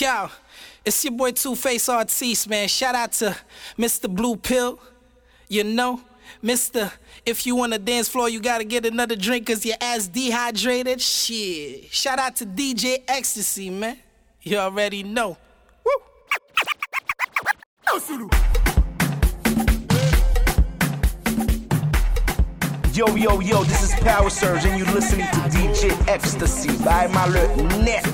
Yo, it's your boy Two Face Artiste, man. Shout out to Mr. Blue Pill. You know, Mr. If you on the dance floor, you gotta get another drink cause your ass dehydrated. Shit. Shout out to DJ Ecstasy, man. You already know. Woo! Yo, yo, yo, this is Power Surge and you listening to DJ Ecstasy by my net.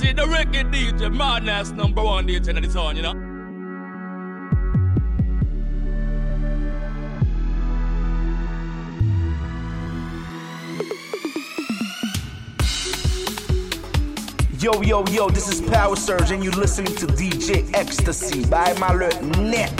Ecstasy, the reggae DJ, madness #1 DJ in the town, you know. Yo, yo, yo, this is Power Surge, and you're listening to DJ Ecstasy by Malheur Net.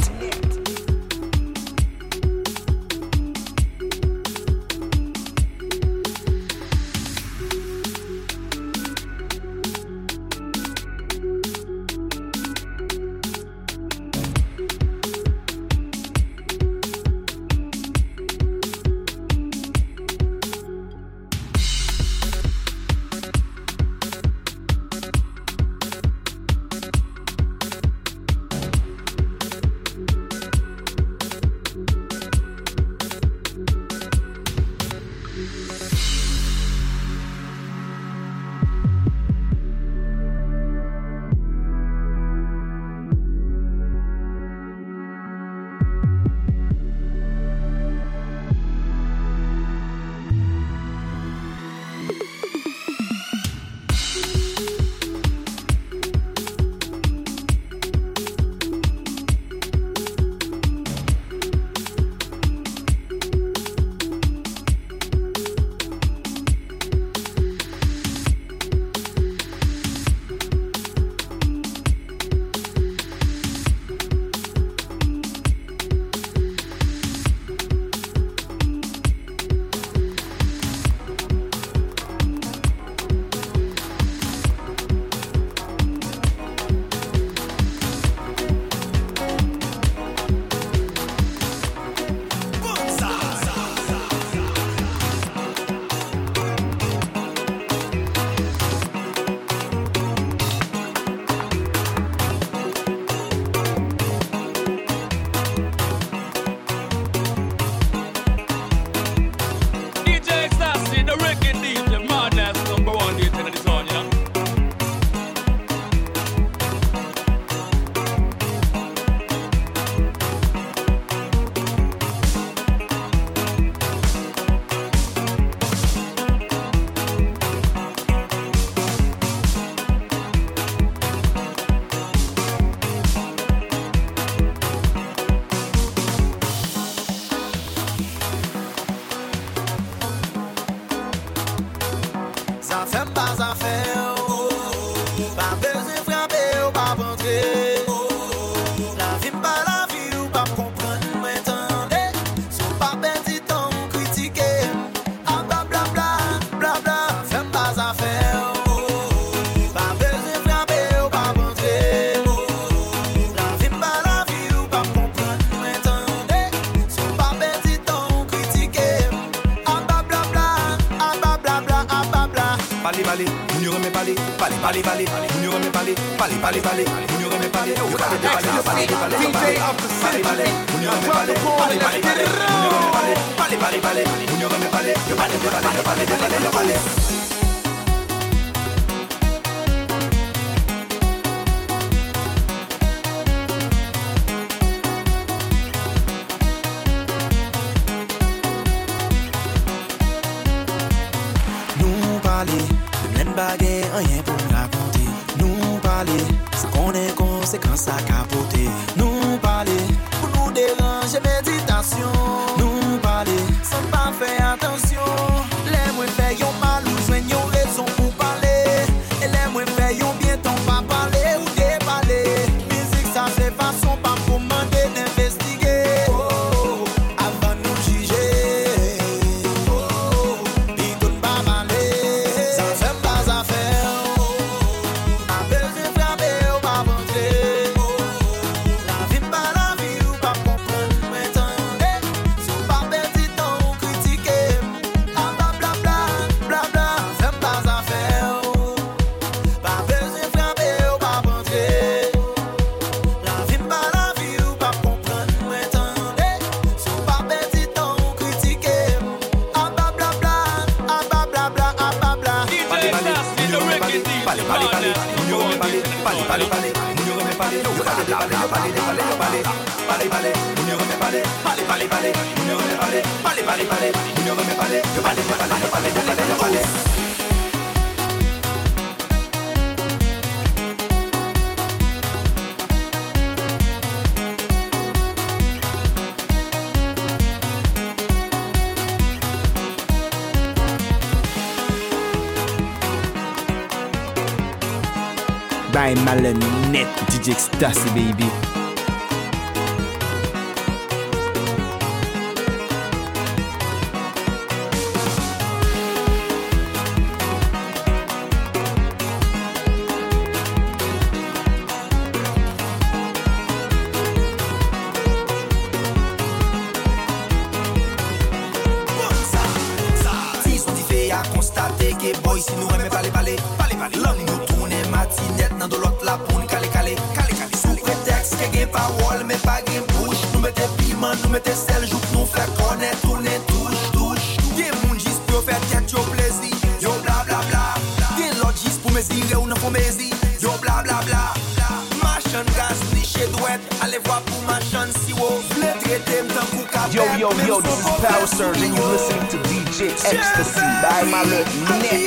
by Malonette, DJ Ecstasy, baby. Si nous aimons pas les balais, l'homme nous tourne matinette dans de l'autre la poune, calé. Sous prétexte que gain parole, mais pas gain bouche. Nous mettez piment, nous mettez sel, joue nous fait connaître, tourner, touche. Gain moun juste pour faire tête, yo plaisir, yo bla bla bla. Gain l'autre juste pour mesurer ou non pour mesurer, yo bla bla bla. Machin gaz, niche douette, allez voir pour machin si vous voulez traiter m'tan pour capet. Yo, this is Power Surge and you listening to DJ Ecstasy by Malonette.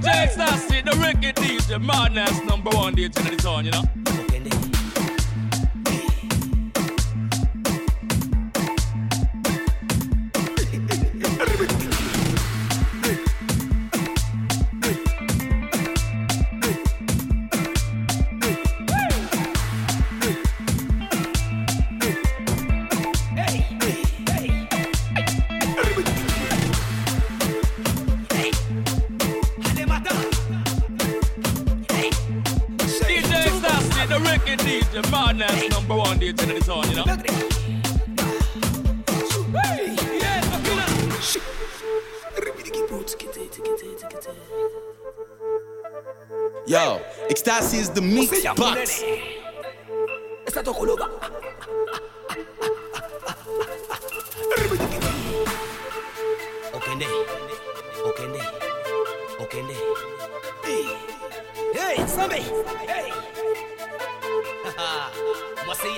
DJ Ecstasy, the reggae DJ, madness number one DJ in the town, you know. Yo, Ecstasy is the meat box. Okay, hey, Sammy. Hey. Say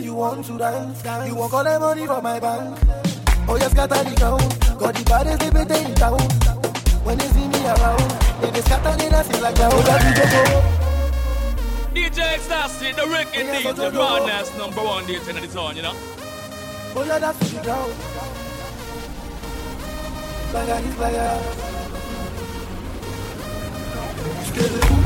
you want to dance, you want all the money from my bank. Oh yes, scatter the crowd, got the baddest they put in town. When they see me around, they scatter the dancing like that. Oh, DJ Ecstasy, the reggae DJ, the madness number one DJ in the town, you know. Oh yeah, that's the crowd. Baga is baga. Skeleton.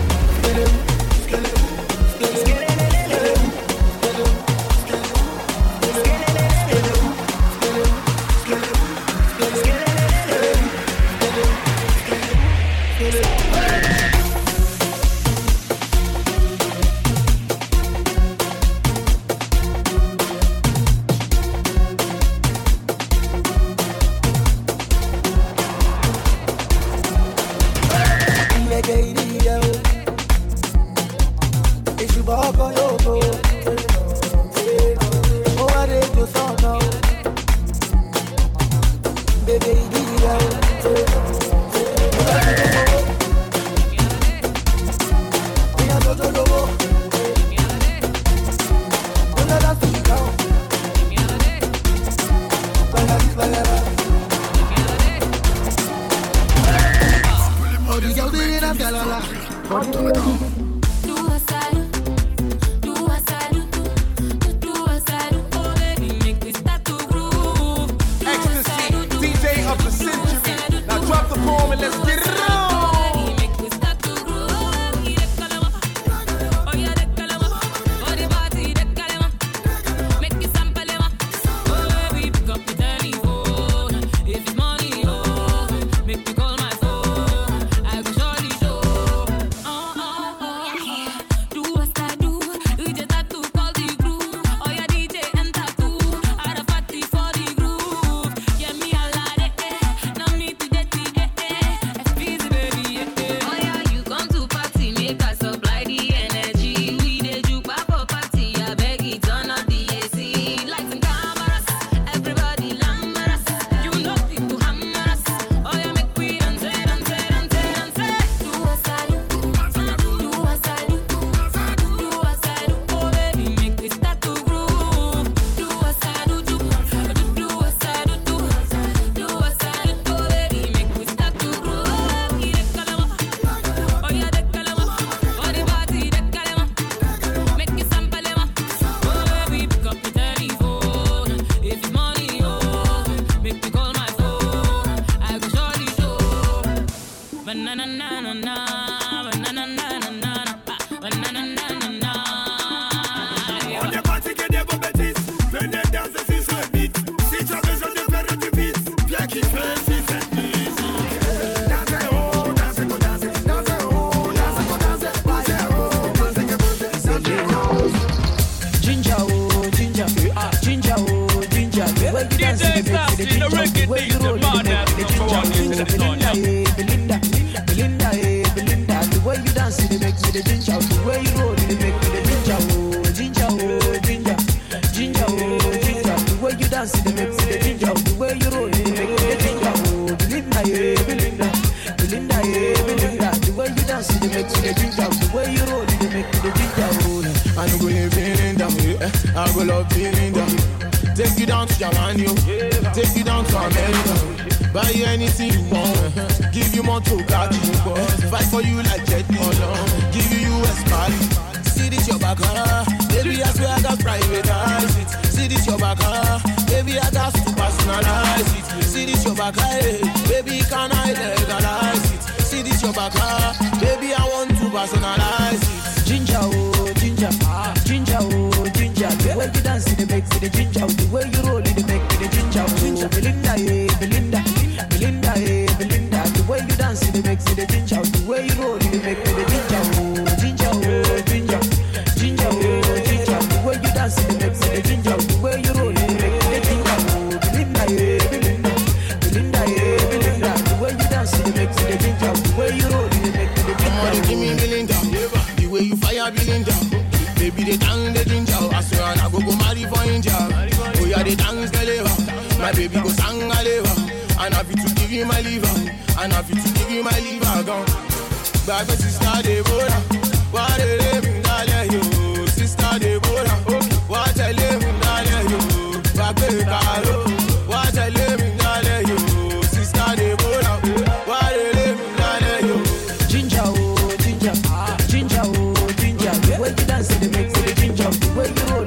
DJ Ecstasy, the reggae DJ, the madness number one is in the sun, Belinda, the way you dance it makes me the ginger, the way you roll it makes me the ginger, ginger, the way you dance it makes me the ginger, the way you roll it makes me the ginger, Belinda, the way you dance it makes me the ginger, the way you roll it makes me the ginger. I know we're feeling down, I will love feeling down. Take you down to Japan, take you down to America. Buy you anything you want, give you more to got you. Fight for you like Jet Li, give you US money. See this your back, baby I swear I got privatize it. See this your back, baby I got to personalize it. See this your back, baby can I legalize it. See this your back, baby I want to personalize it. Ginger, oh ginger, ginger, oh ginger. The way you dance it makes it a ginger. The way you roll it makes it a ginger. Belinda, the way you dance it makes it a ginger. The way you roll it makes it a ginger. Ginger, the way you dance it makes it a ginger. The way you roll it makes it a ginger. Belinda, the way you dance it makes it a ginger. The way you roll it makes it a ginger. Give me Belinda, the way you fire Belinda, baby they down the ginger. I go marry for India. Oh yeah, the dance the lever. My baby go sang a lever. And I be to give you my liver. Gone. But my sister Deborah, what a living darling you. Sister Deborah, what a living darling you. Back to Carlo, what a living darling you. Sister Deborah, what a living darling you. Ginger, oh ginger, ginger. The way you dance it makes it ginger. The way you roll.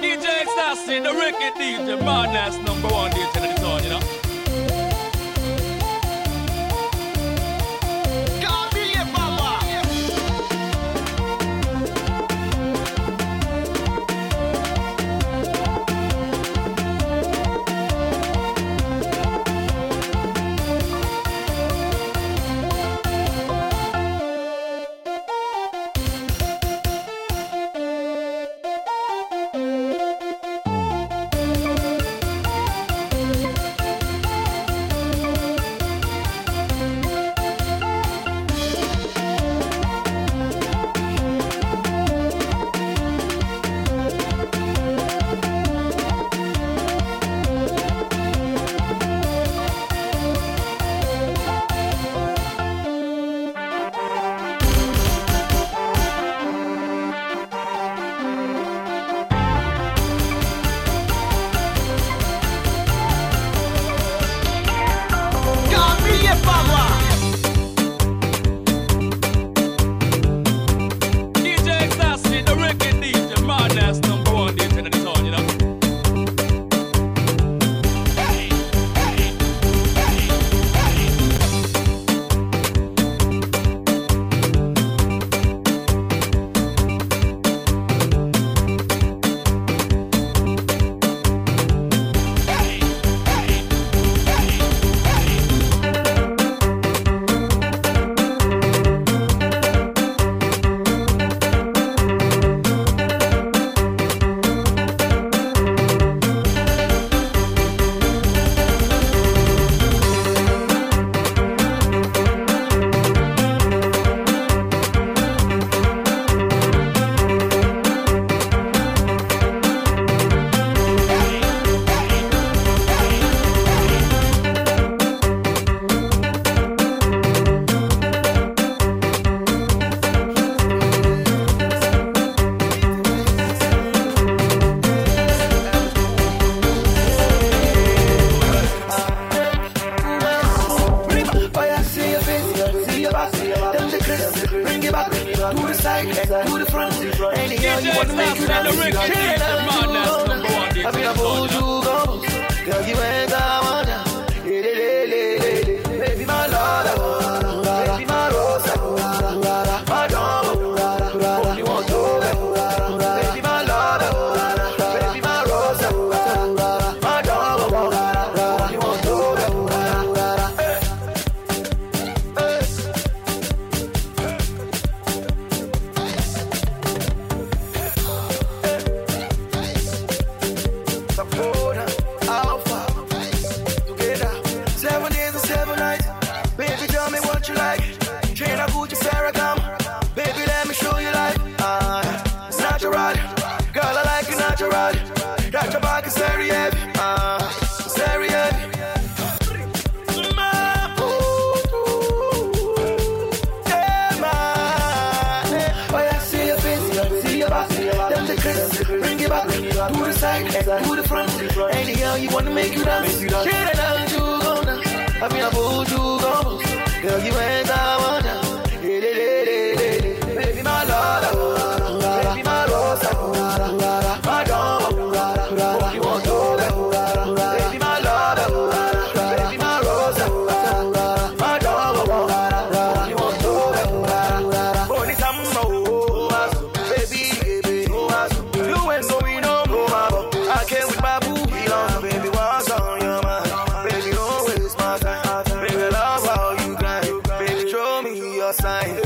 DJ Ecstasy, the reggae DJ, madness number one DJ in the town, you know. God be a baba. tell me what you like. Chain of Gucci, Ferragamo. Baby, let me show you life. It's natural. Girl, I like it natural. Got your back, it's very heavy. It's very heavy. To the side, to the front, any girl you wanna make you dance. Shit, I love you, go now. I mean, I pulled you, go. Girl, you ain't I wanna. Baby, my Lola, baby, my Rosa, my dog, you want to baby, my Lola, baby, my Rosa, my dog, you want to only come so, baby, baby, you ain't so easy. I came with my booty on, baby, what's on your mind? Baby, don't waste my time. Baby, love how you grind. Baby, show me your sign.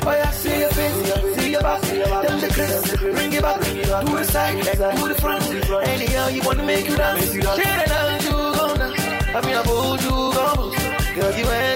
Oh yeah, see your face, see your back, them the crisp, bring it back, to the side, to the front. Any girl you wanna make you dance, shit, I love you, go now. I mean, I hold you, go, girl, you ain't.